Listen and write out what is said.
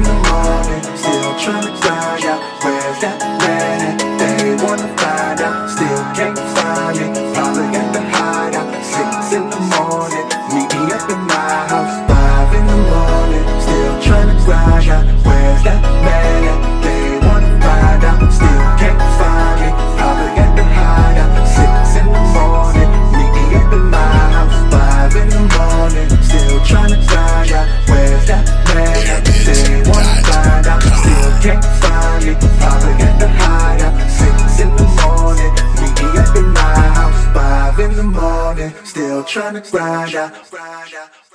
in the morning, still trying to find out where's that man at. They wanna find out, still can't find it. Probably at the hideout. 6 in the morning, meet me up in my house. 5 in the morning, still trying to find out where's that man at. They wanna find out, still can't find it. Probably at the hideout. 6 in the morning, meet me up in my house. 5 in the morning, still trying to find out where's that man at. They wanna find out, still can't find it. Probably at the hideout. 6 in the morning, meet me up in my house. 5 in the morning, still trying to find out.